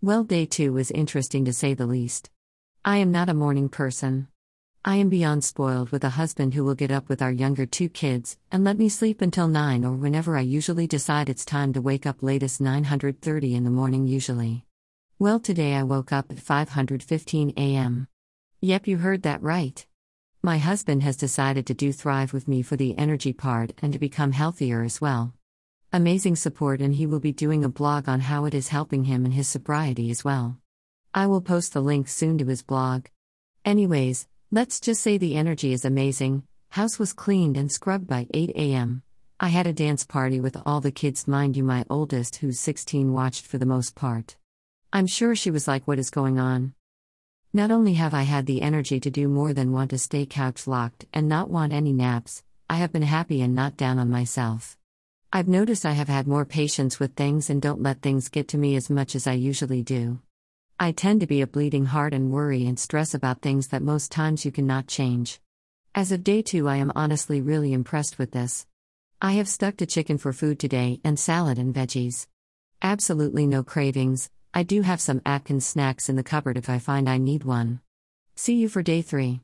Well, day two was interesting to say the least. I am not a morning person. I am beyond spoiled with a husband who will get up with our younger two kids and let me sleep until 9 or whenever I usually decide it's time to wake up, latest 9:30 in the morning usually. Well, today I woke up at 5:15 a.m. Yep, you heard that right. My husband has decided to do Thrive with me for the energy part and to become healthier as well. Amazing support, and he will be doing a blog on how it is helping him and his sobriety as well. I will post the link soon to his blog. Anyways, let's just say the energy is amazing. House was cleaned and scrubbed by 8 a.m. I had a dance party with all the kids, mind you my oldest who's 16 watched for the most part. I'm sure she was like, what is going on? Not only have I had the energy to do more than want to stay couch locked and not want any naps, I have been happy and not down on myself. I've noticed I have had more patience with things and don't let things get to me as much as I usually do. I tend to be a bleeding heart and worry and stress about things that most times you cannot change. As of day two, I am honestly really impressed with this. I have stuck to chicken for food today and salad and veggies. Absolutely no cravings. I do have some Atkins snacks in the cupboard if I find I need one. See you for day three.